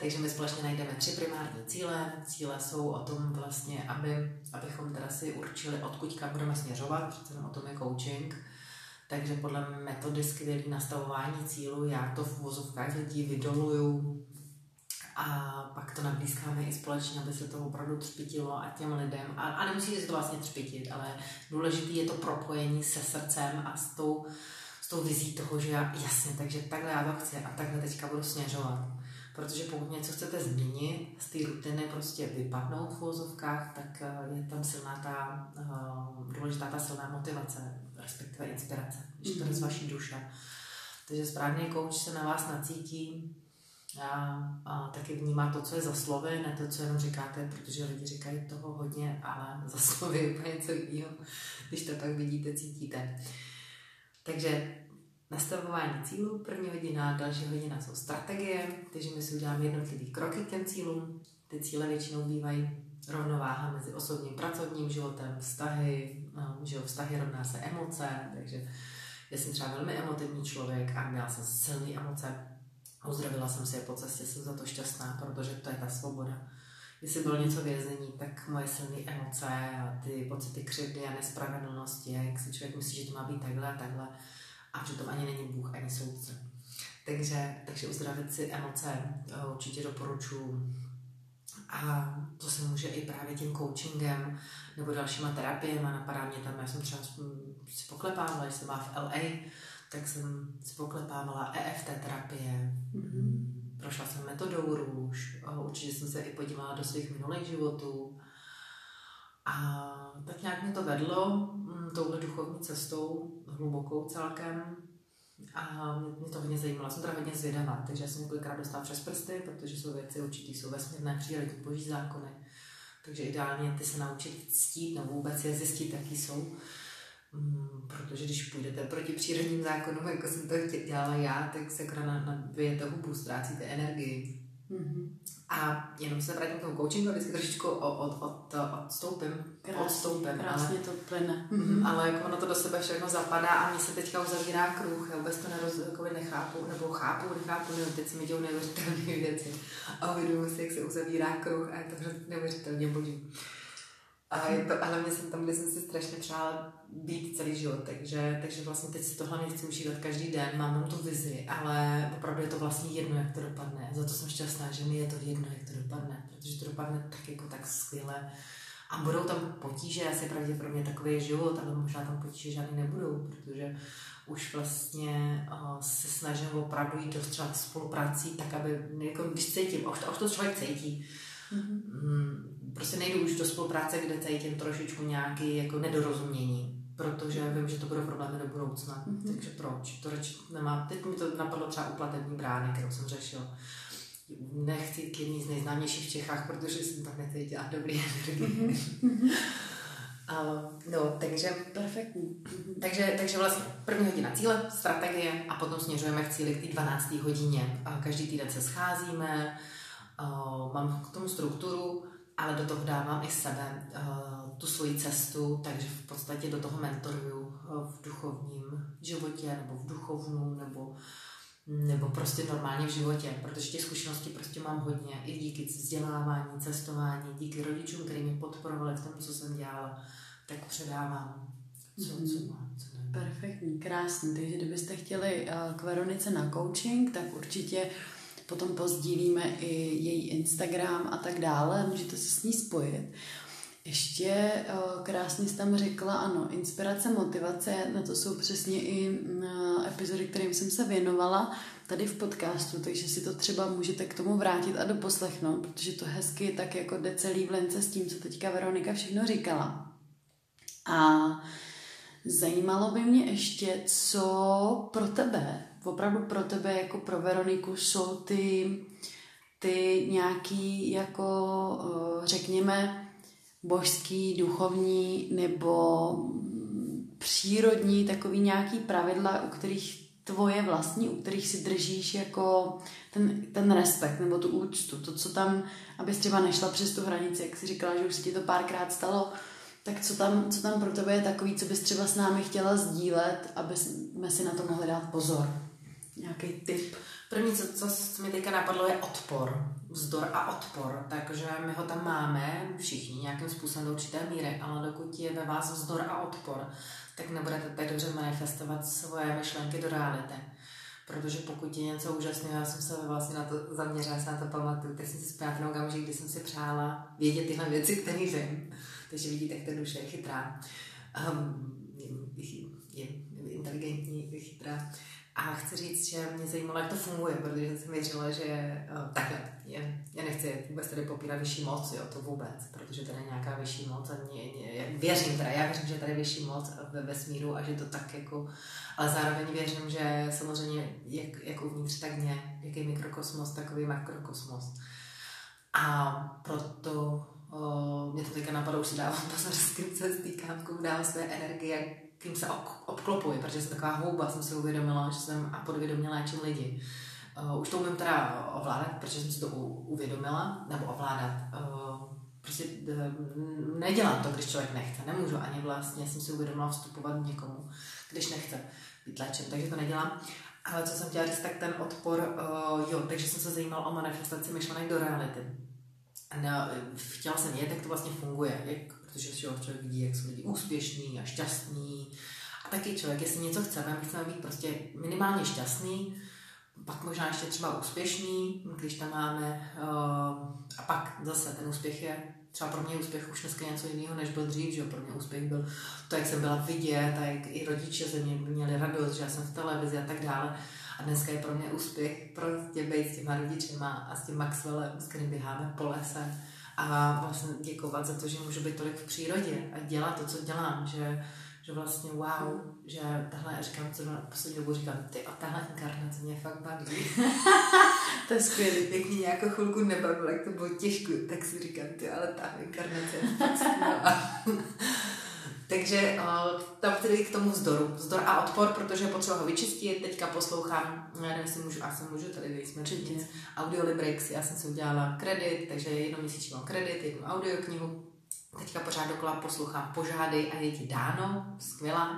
Takže my společně najdeme tři primární cíle. Cíle jsou o tom vlastně, aby, abychom teda si určili, odkud kam budeme směřovat, přece jenom o tom je coaching. Takže podle metody skvělé nastavování cílů, já to v vozovkách lidí vydoluju a pak to nablízkáme i společně, aby se to opravdu třpitilo a těm lidem. A, a nemusíte si to vlastně třpitit, ale důležité je to propojení se srdcem a s tou, s tou vizí toho, že já, jasně, takže takhle já to chci a takhle teďka budu směřovat. Protože pokud něco chcete změnit, z té rutiny prostě vypadnout v vozovkách, tak je tam silná ta, důležitá ta silná motivace, respektive inspirace, že to je z vaší duše. Takže správný kouč se na vás nacítí a, a taky vnímá to, co je za slovy, ne to, co jenom říkáte, protože lidi říkají toho hodně, ale za slovy je úplně něco jiného, když to tak vidíte, cítíte. Takže nastavování cílů, první hodina, další hodina jsou strategie, takže my si uděláme jednotlivý kroky k těm cílům. Ty cíle většinou bývají rovnováha mezi osobním pracovním životem, vztahy, že vztahy rovná se emoce, takže já jsem třeba velmi emotivní člověk a měla jsem silné emoce. Uzdravila jsem si je po cestě, jsem za to šťastná, protože to je ta svoboda. Jestli bylo něco vězení, tak moje silné emoce a ty pocity křivdy a nespravedlnosti, jak si člověk myslí, že to má být takhle a takhle, a přitom ani není Bůh, ani soudce. Takže, takže uzdravit si emoce určitě doporučuji. A to se může i právě tím coachingem nebo dalšíma terapiemi. Napadá mě tam, já jsem třeba si poklepávala, když jsem byla v L A, tak jsem si poklepávala E F T terapie. Mm-hmm. Prošla jsem metodou růž, určitě jsem se i podívala do svých minulých životů. A tak nějak mě to vedlo touhle duchovní cestou, hlubokou celkem. A mě to hodně zajímalo, jsem teda hodně zvědavá, takže já jsem několikrát dostala přes prsty, protože jsou věci určitý, jsou vesmírné, přírodní, boží zákony. Takže ideálně ty se naučit ctít, nebo vůbec je zjistit, jaký jsou. Protože když půjdete proti přírodním zákonům, jako jsem to dělala já, tak se krana nabijete hubu, ztrácíte energii. Mm-hmm. A jenom se vrátím k tomu coachingu, vždycky trošičku od, od, od, odstoupím, Krásný, odstoupím krásně ale, to plyne. Mm-hmm. Ale jako ono to do sebe všechno zapadá a mně se teďka uzavírá kruh, já vůbec to neroz, jako nechápu, nebo chápu, nechápu, nebo teď se mi dělou neuvěřitelné věci a uvědomuji si, jak se uzavírá kruh a je to neuvěřitelně boží. A je to, ale mě jsem tam, kde jsem si strašně přála být celý život, takže, takže vlastně teď si to hlavně chci užívat každý den, mám tam tu vizi, ale opravdu je to vlastně jedno, jak to dopadne. Za to jsem šťastná, že mi je to jedno, jak to dopadne, protože to dopadne tak jako tak skvěle. A budou tam potíže, asi pravděpodobně takový je život, ale možná tam potíže žádný nebudou, protože už vlastně uh, se snažím opravdu jít do třeba spoluprací, tak aby, jako když cítím, a už, už to člověk cítí, mm-hmm. Prostě nejdu už do spolupráce, kde cítím trošičku nějaké jako nedorozumění, protože vím, že to budou problémy do budoucna, mm-hmm. takže proč? To radši nemá. Teď mi to napadlo třeba u platební brány, kterou jsem řešila. Nechci k jedný z nejznámějších v Čechách, protože jsem tam necítila dobrý energie. Mm-hmm. No, takže perfektní. Takže, takže vlastně první hodina cíle, strategie a potom směřujeme k cíli k té dvanácté hodině. A každý týden se scházíme, Uh, mám k tomu strukturu, ale do toho dávám i sebe uh, tu svoji cestu, takže v podstatě do toho mentoruju uh, v duchovním životě, nebo v duchovnu, nebo, nebo prostě normálně v životě, protože těch zkušeností prostě mám hodně, i díky vzdělávání, cestování, díky rodičům, kteří mě podporovali v tom, co jsem dělala, tak předávám, co, mm. co mám, co nevím. Perfektní, krásný, takže kdybyste chtěli uh, k Veronice na coaching, tak určitě potom pozdílíme i její Instagram a tak dále, můžete se s ní spojit. Ještě krásně jsi tam řekla, ano, inspirace, motivace, na to jsou přesně i epizody, kterým jsem se věnovala tady v podcastu, takže si to třeba můžete k tomu vrátit a doposlechnout, protože to hezky tak jako jde celý v lince s tím, co teďka Veronika všechno říkala. A zajímalo by mě ještě, co pro tebe opravdu pro tebe, jako pro Veroniku, jsou ty, ty nějaký, jako řekněme, božský, duchovní nebo přírodní, takový nějaký pravidla, u kterých tvoje vlastní, u kterých si držíš jako ten, ten respekt nebo tu úctu, to, co tam, abys třeba nešla přes tu hranici, jak jsi říkala, že už se ti to párkrát stalo, Tak co tam, co tam pro tebe je takový, co bys třeba s námi chtěla sdílet, aby jsme si na to mohli dát pozor? Nějaký tip? První, co, co mi teďka napadlo, je odpor. Vzdor a odpor. Takže my ho tam máme všichni nějakým způsobem do určité míry, ale dokud je ve vás vzdor a odpor, tak nebudete tak dobře manifestovat svoje myšlenky do reality. Protože pokud je něco úžasného, já jsem se vlastně na to zaměřila, já se na to pamatuju, tak jsem si zpěla ten okamžik, kdy jsem si přála vědět tyhle věci, které vím. Takže vidíte, jak ta duše je chytrá. Um, je, je, je inteligentní, je chytrá. A chci říct, že mě zajímalo, jak to funguje, protože jsem věřila, že uh, takhle je. Já nechci vůbec tady popírat vyšší moc, jo, to vůbec, protože tady je nějaká vyšší moc a mě, mě, věřím teda, já věřím, že tady je vyšší moc ve vesmíru a že to tak jako, ale zároveň věřím, že samozřejmě jak, jak uvnitř, tak mě, jaký mikrokosmos, takový makrokosmos. A proto uh, mě to teďka napadlo, už si dávám pozor, s kým se stýkám, kým dávám své energie, kým se obklopuji, protože jsem taková houba, jsem si uvědomila, že jsem a podvědomě léčím lidi. Uh, už to umím teda ovládat, protože jsem si to u, uvědomila, nebo ovládat. Uh, prostě uh, nedělám to, když člověk nechce, nemůžu ani vlastně, jsem si uvědomila vstupovat někomu, když nechce být léčen, takže to nedělám. Ale co jsem chtěla říct, tak ten odpor, uh, jo, takže jsem se zajímala o manifestaci myšlenek do reality. No, chtěla jsem vědět, jak to vlastně funguje, jak, protože člověk vidí, jak jsou lidi úspěšní a šťastní. A taky člověk, jestli něco chceme, my chceme být prostě minimálně šťastný, pak možná ještě třeba úspěšný, když tam máme, a pak zase ten úspěch je, třeba pro mě úspěch už dneska něco jiného, než byl dřív, že jo, pro mě úspěch byl to, jak jsem byla vidět a jak i rodiče ze mě měli radost, že já jsem v televizi a tak dále. A dneska je pro mě úspěch prostě být s těma rodičema a s tím Maxwellem, s kterým běháme po lese a vlastně děkovat za to, že můžu být tolik v přírodě a dělat to, co dělám, že, že vlastně wow, že tahle, říkám, co na poslední dobu říkám, ty a tahle inkarnace mě fakt baví. To je skvělý, pěkně nějakou chvilku nebavilo, jak to bylo těžké, tak si říkám, ty, ale tahle inkarnace je fakt skvělá. Takže tam tedy k tomu vzdoru. Vzdor a odpor, protože je potřeba ho vyčistit. Teďka poslouchám, já nevím, jestli můžu, asi můžu, tady nejsme říct, Audiolibrix, já jsem si udělala kredit, takže jednou měsíčně mám kredit, jednu audioknihu. Teďka pořád dokola poslouchám Požádej a je ti dáno, skvělá.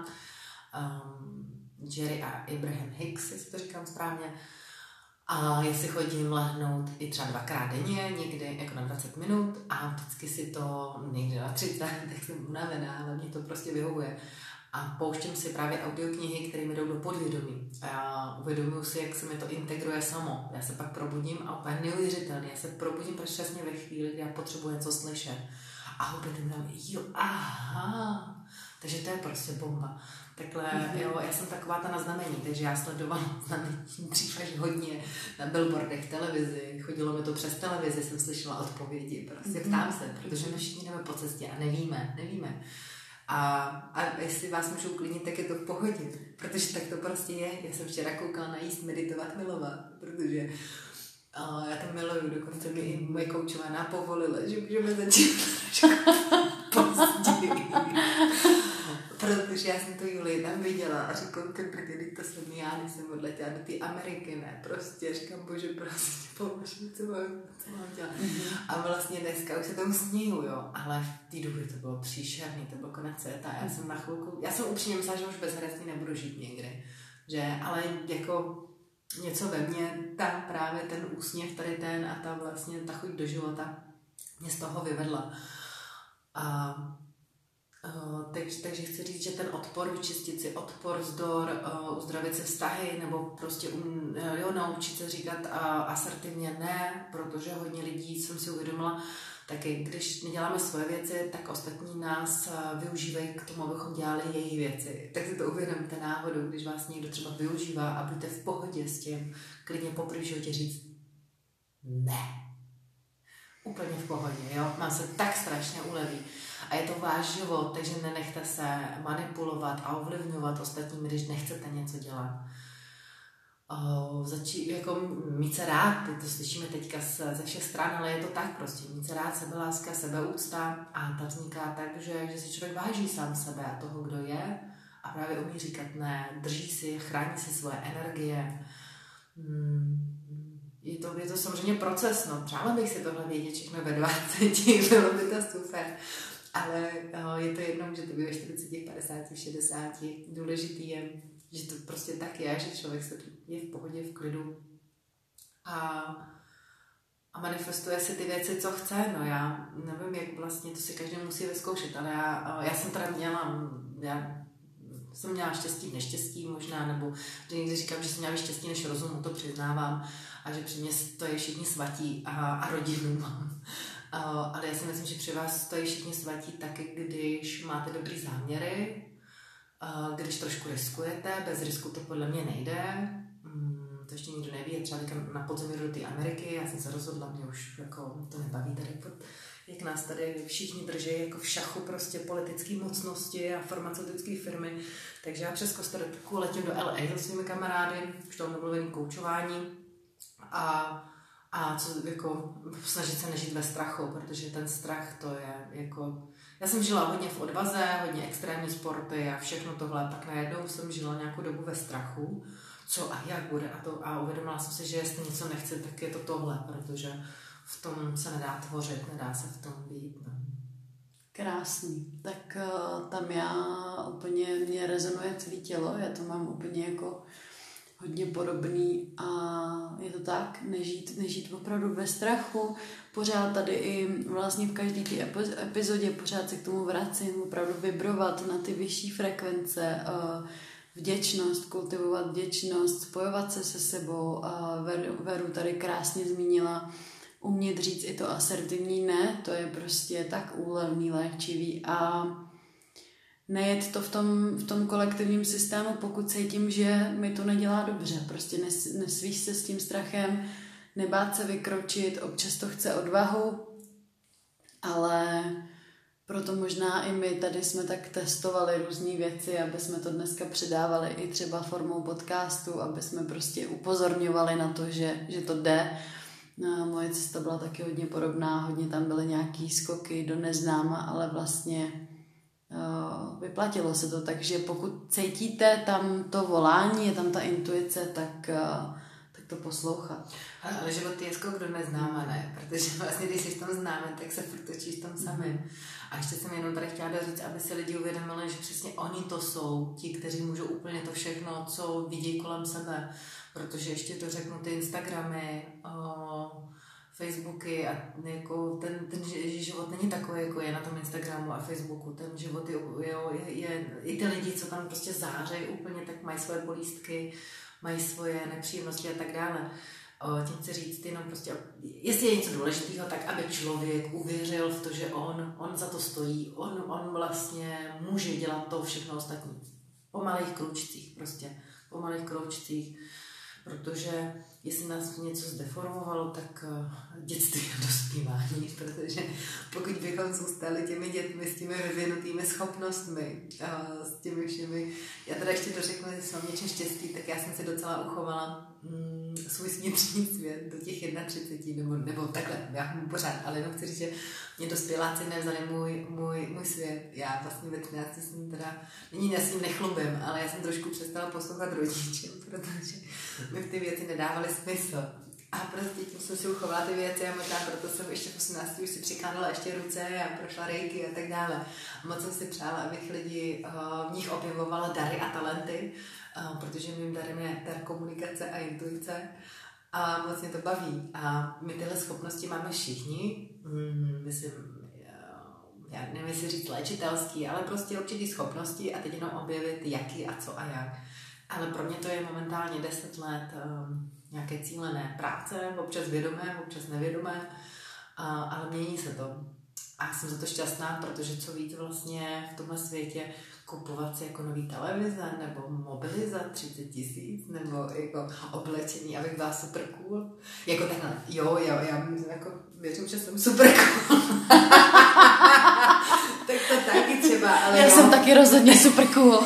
Um, Jerry a Abraham Hicks, jestli to říkám správně. A jestli chodím lehnout i třeba dvakrát denně, někdy jako na dvacet minut a vždycky si to někde na třicet, tak jsem unavená, ale mě to prostě vyhovuje. A pouštím si právě audioknihy, které mi jdou do podvědomí. A uvědomuji si, jak se mi to integruje samo. Já se pak probudím a úplně neuvěřitelně. Já se probudím přesně ve chvíli, kdy já potřebuji něco slyšet. A opět tam, jo, aha. Takže to je prostě bomba. Takhle, jo, já jsem taková ta na znamení, takže já sledovala znamení dřív až hodně na billboardech, televizi, chodilo mi to přes televizi, jsem slyšela odpovědi, prostě ptám se, protože my všichni jdeme po cestě a nevíme, nevíme. A, a jestli vás můžu uklidnit, tak je to v pohodě, protože tak to prostě je. Já jsem včera koukala na jíst, meditovat, milovat, protože uh, já to miluju, dokonce mi i moje koučovaná povolila, že můžeme začít později. Protože já jsem to Julii tam viděla a říkám, když to jsem já, když jsem odletěla do té Ameriky, ne, prostě, říkám, bože, prostě, pomožím, co mám dělat. A vlastně dneska už se tomu sníhu, jo, ale v té době to bylo příšerný, to bylo konec světa, já jsem na chvilku, já jsem upřímně myslela, že už bez hradství nebudu žít někdy, že, ale jako něco ve mně, ta právě ten úsměv tady ten a ta vlastně, ta chuť do života mě z toho vyvedla. A Uh, tak, takže chci říct, že ten odpor, vyčistit si odpor, vzdor, uh, uzdravit se vztahy, nebo prostě um, jo, naučit se říkat uh, asertivně ne, protože hodně lidí, jsem si uvědomila, taky když neděláme svoje věci, tak ostatní nás uh, využívají k tomu, abychom dělali jejich věci. Tak si to uvědomte náhodou, když vás někdo třeba využívá a buďte v pohodě s tím, klidně poprvé životě říct ne. Úplně v pohodě, jo, mám se tak strašně uleví. A je to váš život, takže nenechte se manipulovat a ovlivňovat ostatními, když nechcete něco dělat. Uh, začí, jako mít se rád, to slyšíme teďka se, ze všech stran, ale je to tak prostě. Mít se rád, sebeláska, sebeúcta a ta vzniká tak, že, že si člověk váží sám sebe a toho, kdo je a právě umí říkat ne, drží si, chrání si svoje energie. Hmm. Je to, je to samozřejmě proces, no, přála bych si tohle vědět všechno ve dvaceti, bylo by to super, ale je to jednou, že to bylo čtyřicet, padesát, šedesát. Důležitý je, že to prostě tak je, že člověk se je v pohodě, v klidu a, a manifestuje se ty věci, co chce. No já nevím, jak vlastně, to si každý musí vyzkoušet, ale já, já jsem teda měla, já jsem měla štěstí v neštěstí možná, nebo že někdy říkám, že jsem měla štěstí než rozumu, to přiznávám, a že při mě stojí všichni svatí a, a rodinu mám. Uh, ale já si myslím, že při vás stojí všichni svatí taky, když máte dobrý záměry, uh, když trošku riskujete, bez risku to podle mě nejde, mm, to ještě nikdo neví, třeba na podzim jdu do té Ameriky, já jsem se rozhodla, mě už jako, to nebaví tady, jak nás tady všichni drží jako v šachu prostě politické mocnosti a farmaceutické firmy, takže já přes Kostariku letím do el ej se svými kamarády, už toho mluvím koučování a A co, jako, snažit se nežít ve strachu, protože ten strach to je jako... Já jsem žila hodně v odvaze, hodně extrémní sporty a všechno tohle, tak najednou jsem žila nějakou dobu ve strachu, co a jak bude a to a uvědomila jsem si, že jestli něco nechci, tak je to tohle, protože v tom se nedá tvořit, nedá se v tom být. No. Krásný, tak tam já úplně, mě rezonuje tvý tělo, já to mám úplně jako... hodně podobný a je to tak, nežít, nežít opravdu ve strachu, pořád tady i vlastně v každé té epizodě pořád se k tomu vracím, opravdu vibrovat na ty vyšší frekvence, vděčnost, kultivovat vděčnost, spojovat se se sebou. Veru tady krásně zmínila umět říct i to asertivní ne, to je prostě tak úlevný, léčivý a nejet to v tom, v tom kolektivním systému, pokud cítím, že mi to nedělá dobře. Prostě nes, nesvíš se s tím strachem, nebát se vykročit, občas to chce odvahu, ale proto možná i my tady jsme tak testovali různé věci, aby jsme to dneska předávali i třeba formou podcastu, aby jsme prostě upozorňovali na to, že, že to jde. No, moje cesta byla taky hodně podobná, hodně tam byly nějaký skoky do neznáma, ale vlastně... vyplatilo se to, takže pokud cítíte tam to volání, je tam ta intuice, tak, tak to poslouchat. Ale život je skok do neznáma, ne? Protože vlastně, když jsi v tom známe, tak se furt točíš v tom samém. Mm. A ještě jsem jenom tady chtěla říct, aby si lidi uvědomili, že přesně oni to jsou ti, kteří můžou úplně to všechno, co vidí kolem sebe. Protože ještě to řeknu, ty Instagramy, o... Facebooky a jako ten, ten život není takový, jako je na tom Instagramu a Facebooku. Ten život je, je, je i ty lidi, co tam prostě zářejí úplně, tak mají svoje bolístky, mají svoje nepříjemnosti a tak dále. O, tím chci říct jenom prostě, jestli je něco důležitého, tak aby člověk uvěřil v to, že on, on za to stojí, on, on vlastně může dělat to všechno ostatní. Po malých kroučcích prostě, po malých kroučcích. Protože jestli nás něco zdeformovalo, tak dětství a dospívání, protože pokud bychom zůstali těmi dětmi s těmi vyvinutými schopnostmi, s těmi všemi, já teda ještě dořeknu, že mám něčím štěstí, tak já jsem se docela uchovala mm, svůj vnitřní svět do těch třiceti jedna, nebo, nebo takhle, já mu pořád, ale jenom chci říct, že mě dospěláci nevzali můj, můj, můj svět, já vlastně ve třinácti jsem teda, nyní já s ním nechlubím, ale já jsem trošku přestala poslouchat rodiče, protože mi ty věci nedávaly smysl. A prostě tím jsem si uchovala ty věci a možná proto jsem ještě v osmnácti už si přikládala ještě ruce a prošla rejky a tak dále. A moc jsem si přála, abych lidi v nich objevovala dary a talenty, protože mým darem je dar komunikace a intuice a moc mě to baví. A my tyhle schopnosti máme všichni, myslím, já nevím, jestli říct léčitelský, ale prostě určitý schopnosti a teď jenom objevit jaký a co a jak. Ale pro mě to je momentálně deset let um, nějaké cílené práce, občas vědomé, občas nevědomé, uh, ale mění se to. A jsem za to šťastná, protože co víc vlastně v tomhle světě kupovat si jako nový televize, nebo mobily za třicet tisíc, nebo jako oblečení, abych byla super cool. Jako takhle, jo, jo, já jako věřím, že jsem super cool. Tak to taky třeba, ale já jo. Jsem taky rozhodně super cool.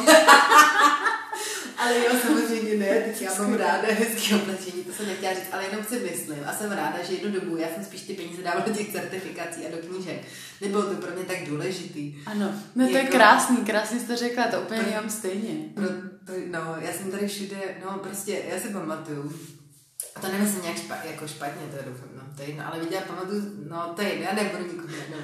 Ale jo, samozřejmě ne, teď já mám ráda hezký oblečení, to jsem nechtěla říct, ale jenom si myslím a jsem ráda, že jednu dobu já jsem spíš ty peníze dávala do těch certifikací a do knížek. Nebylo to pro mě tak důležitý. Ano, no to jako... je krásný, krásně jste řekla, to úplně pro... mám stejně. Pro... No, já jsem tady všude, no prostě, já si pamatuju, a to nemyslím nějak špa... jako špatně, to je doufám, no to je jedno, ale viděla, pamatuju, no to je jedno, já nebudu nikomu, no.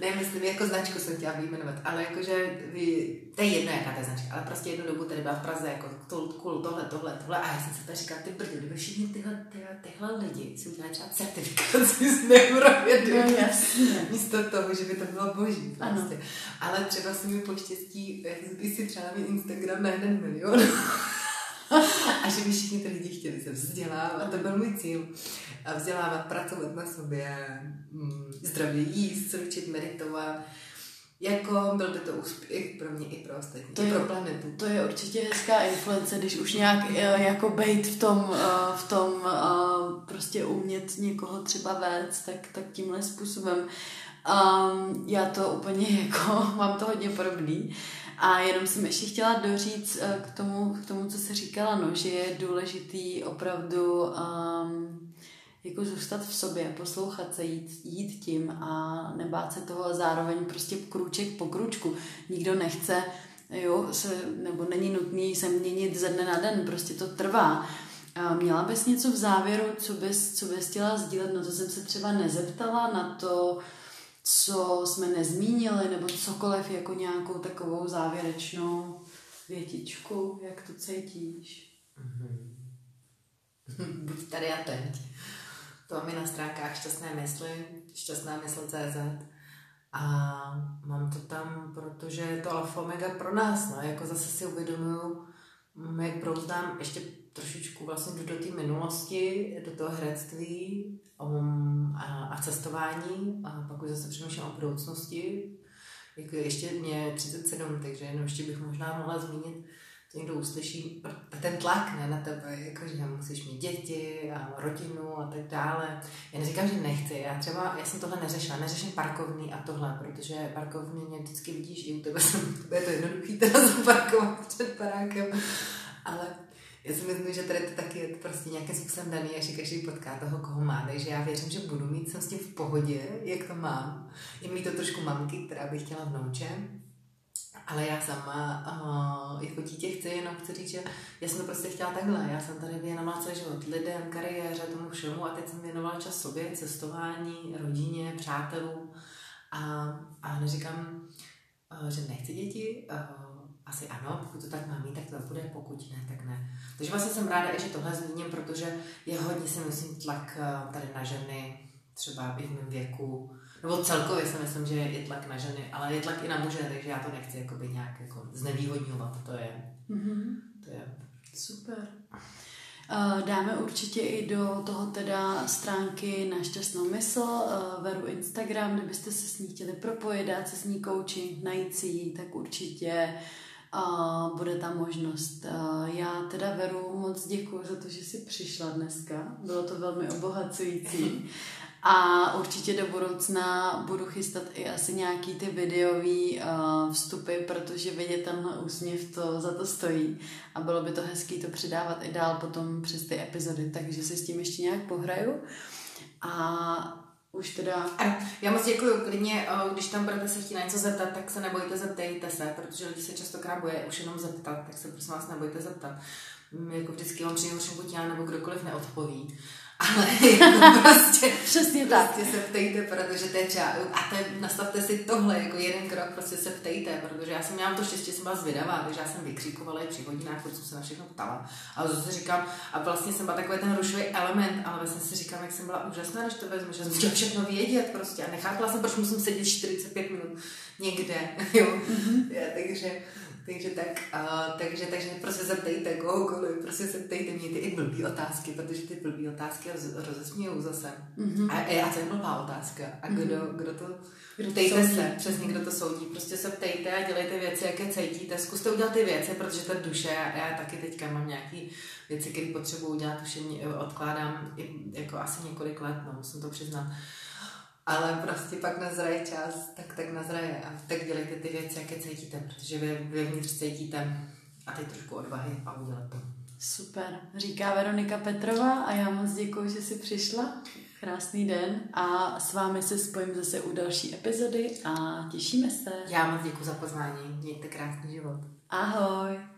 Ne, myslím, jako značku jsem chtěla vyjmenovat, ale jakože, vy, to je jedno, jaká ta značka, ale prostě jednu dobu tady byla v Praze, jako to, cool, tohle, tohle, tohle, a já jsem se tady říkala, ty brdy, kdyby všichni tyhle, tyhle, tyhle lidi si udělali třeba certifikaci z neurovědy, no, jasně. Místo toho, že by to bylo boží, prostě. Ale třeba se mi poštěstí, by si třeba mít Instagram na jeden milion. A že by všichni ty lidi chtěli se vzdělávat, to byl můj cíl. A vzdělávat, pracovat na sobě, zdravě jíst, cvičit, meditovat. Jako byl by to úspěch pro mě i pro ostatní, to i je, pro planetu. To je určitě hezká influence, když už nějak jako bejt v tom, v tom prostě umět někoho třeba vést, tak, tak tímhle způsobem. Um, já to úplně jako, mám to hodně podobný. A jenom jsem ještě chtěla doříct k tomu, k tomu co se říkala, no, že je důležitý opravdu um, jako zůstat v sobě, poslouchat se, jít, jít tím a nebát se toho a zároveň prostě krůček po krůčku. Nikdo nechce, jo, se, nebo není nutný se měnit ze dne na den, prostě to trvá. Měla bys něco v závěru, co bys, co bys chtěla sdílet, no to jsem se třeba nezeptala na to, co jsme nezmínili, nebo cokoliv jako nějakou takovou závěrečnou větičku, jak to cítíš? Mm-hmm. Buď tady a teď. To mám i na stránkách Šťastné mysli, šťastná mysl tečka cé zet a mám to tam, protože je to alfa omega pro nás, no, jako zase si uvědomuju, jak brouzdám ještě trošičku vlastně do té minulosti, do toho herectví um, a, a cestování a pak už zase přemýšlím o budoucnosti. Jako ještě mě třicet sedm, takže jenom ještě bych možná mohla zmínit, to někdo uslyší, ten tlak ne, na tebe, jako, že musíš mít děti a rodinu a tak dále. Já neříkám, že nechci, já třeba, já jsem tohle neřešila, neřeším parkovní a tohle, protože parkovní mě vždycky vidíš, i u tebe, je to jednoduchý teda zaparkovat před barákem, ale já si myslím, že tady to taky je prostě nějakým způsobem daný, že každý potká toho, koho má. Takže já věřím, že budu mít, jsem s tím v pohodě, jak to mám. Je mít to trošku mamky, která by chtěla vnouče. Ale já sama uh, jako dítě chci, jenom chci říct, že já jsem to prostě chtěla takhle. Já jsem tady věnovala celý život lidem, kariéře, tomu všemu a teď jsem věnovala čas sobě, cestování, rodině, přátelům. A, a neříkám, uh, že nechci děti, uh, asi ano, pokud to tak mám mít, tak to bude, pokud ne, tak ne. Takže vlastně jsem ráda, že tohle zmíním, protože je hodně, si myslím, tlak tady na ženy, třeba i v mém věku, nebo celkově si myslím, že je tlak na ženy, ale je tlak i na muže, takže já to nechci jakoby nějak jako znevýhodňovat, to je, mm-hmm. to je. Super. Dáme určitě i do toho teda stránky na Šťastnou mysl, Veru Instagram, kdybyste se s ní chtěli propojit, dát se s ní coaching, najít si ji, tak určitě Uh, bude ta možnost. Uh, já teda Veru moc děkuju za to, že jsi přišla dneska. Bylo to velmi obohacující. A určitě do budoucna budu chystat i asi nějaký ty videový uh, vstupy, protože vidět tenhle úsměv, to za to stojí. A bylo by to hezký to předávat i dál potom přes ty epizody, takže se s tím ještě nějak pohraju. A už teda. Já moc děkuju, klidně, když tam budete se chtít na něco zeptat, tak se nebojte, zeptejte se, protože lidi se častokrát bojí už jenom zeptat, tak se prosím vás nebojte zeptat. Jako vždycky on přinouším buď já, nebo kdokoliv neodpoví. Ale jako prostě přesně tak. Prostě se ptejte, protože to je třeba, a to je, nastavte si tohle, jako jeden krok, prostě se ptejte, protože já jsem měla to štěstí, jsem byla zvědavá, takže já jsem vykřikovala i při hodinách, protože jsem se na všechno ptala. A zase říkám, a vlastně jsem byla takový ten rušový element, ale vlastně si říkám, jak jsem byla úžasná, než to vezmu, že jsem chtěla všechno vědět prostě a nechápala jsem, proč musím sedět čtyřicet pět minut někde, jo, mm-hmm. já, takže... Takže tak, uh, takže, takže prostě se ptejte kohokoliv, prostě se ptejte, mějte i blbý otázky, protože ty blbý otázky roz, rozesmějou zase. Mm-hmm. A, a co je blbá otázka? A kdo, mm-hmm. kdo to... Kdo ptejte to se, přesně, kdo to soudí. Prostě se ptejte a dělejte věci, jaké cítíte. Zkuste udělat ty věci, protože ta duše, já, já taky teďka mám nějaký věci, které potřebuji udělat, už odkládám i, jako asi několik let, no, musím to přiznat. Ale prostě pak nazraje čas, tak tak nazraje a tak dělejte ty věci, jaké cítíte, protože vy, vy vnitř cítíte a teď trošku odvahy a udělat to. Super, říká Veronika Petrová a já moc děkuji, že jsi přišla. Krásný den a s vámi se spojím zase u další epizody a těšíme se. Já moc děkuji za pozvání, mějte krásný život. Ahoj.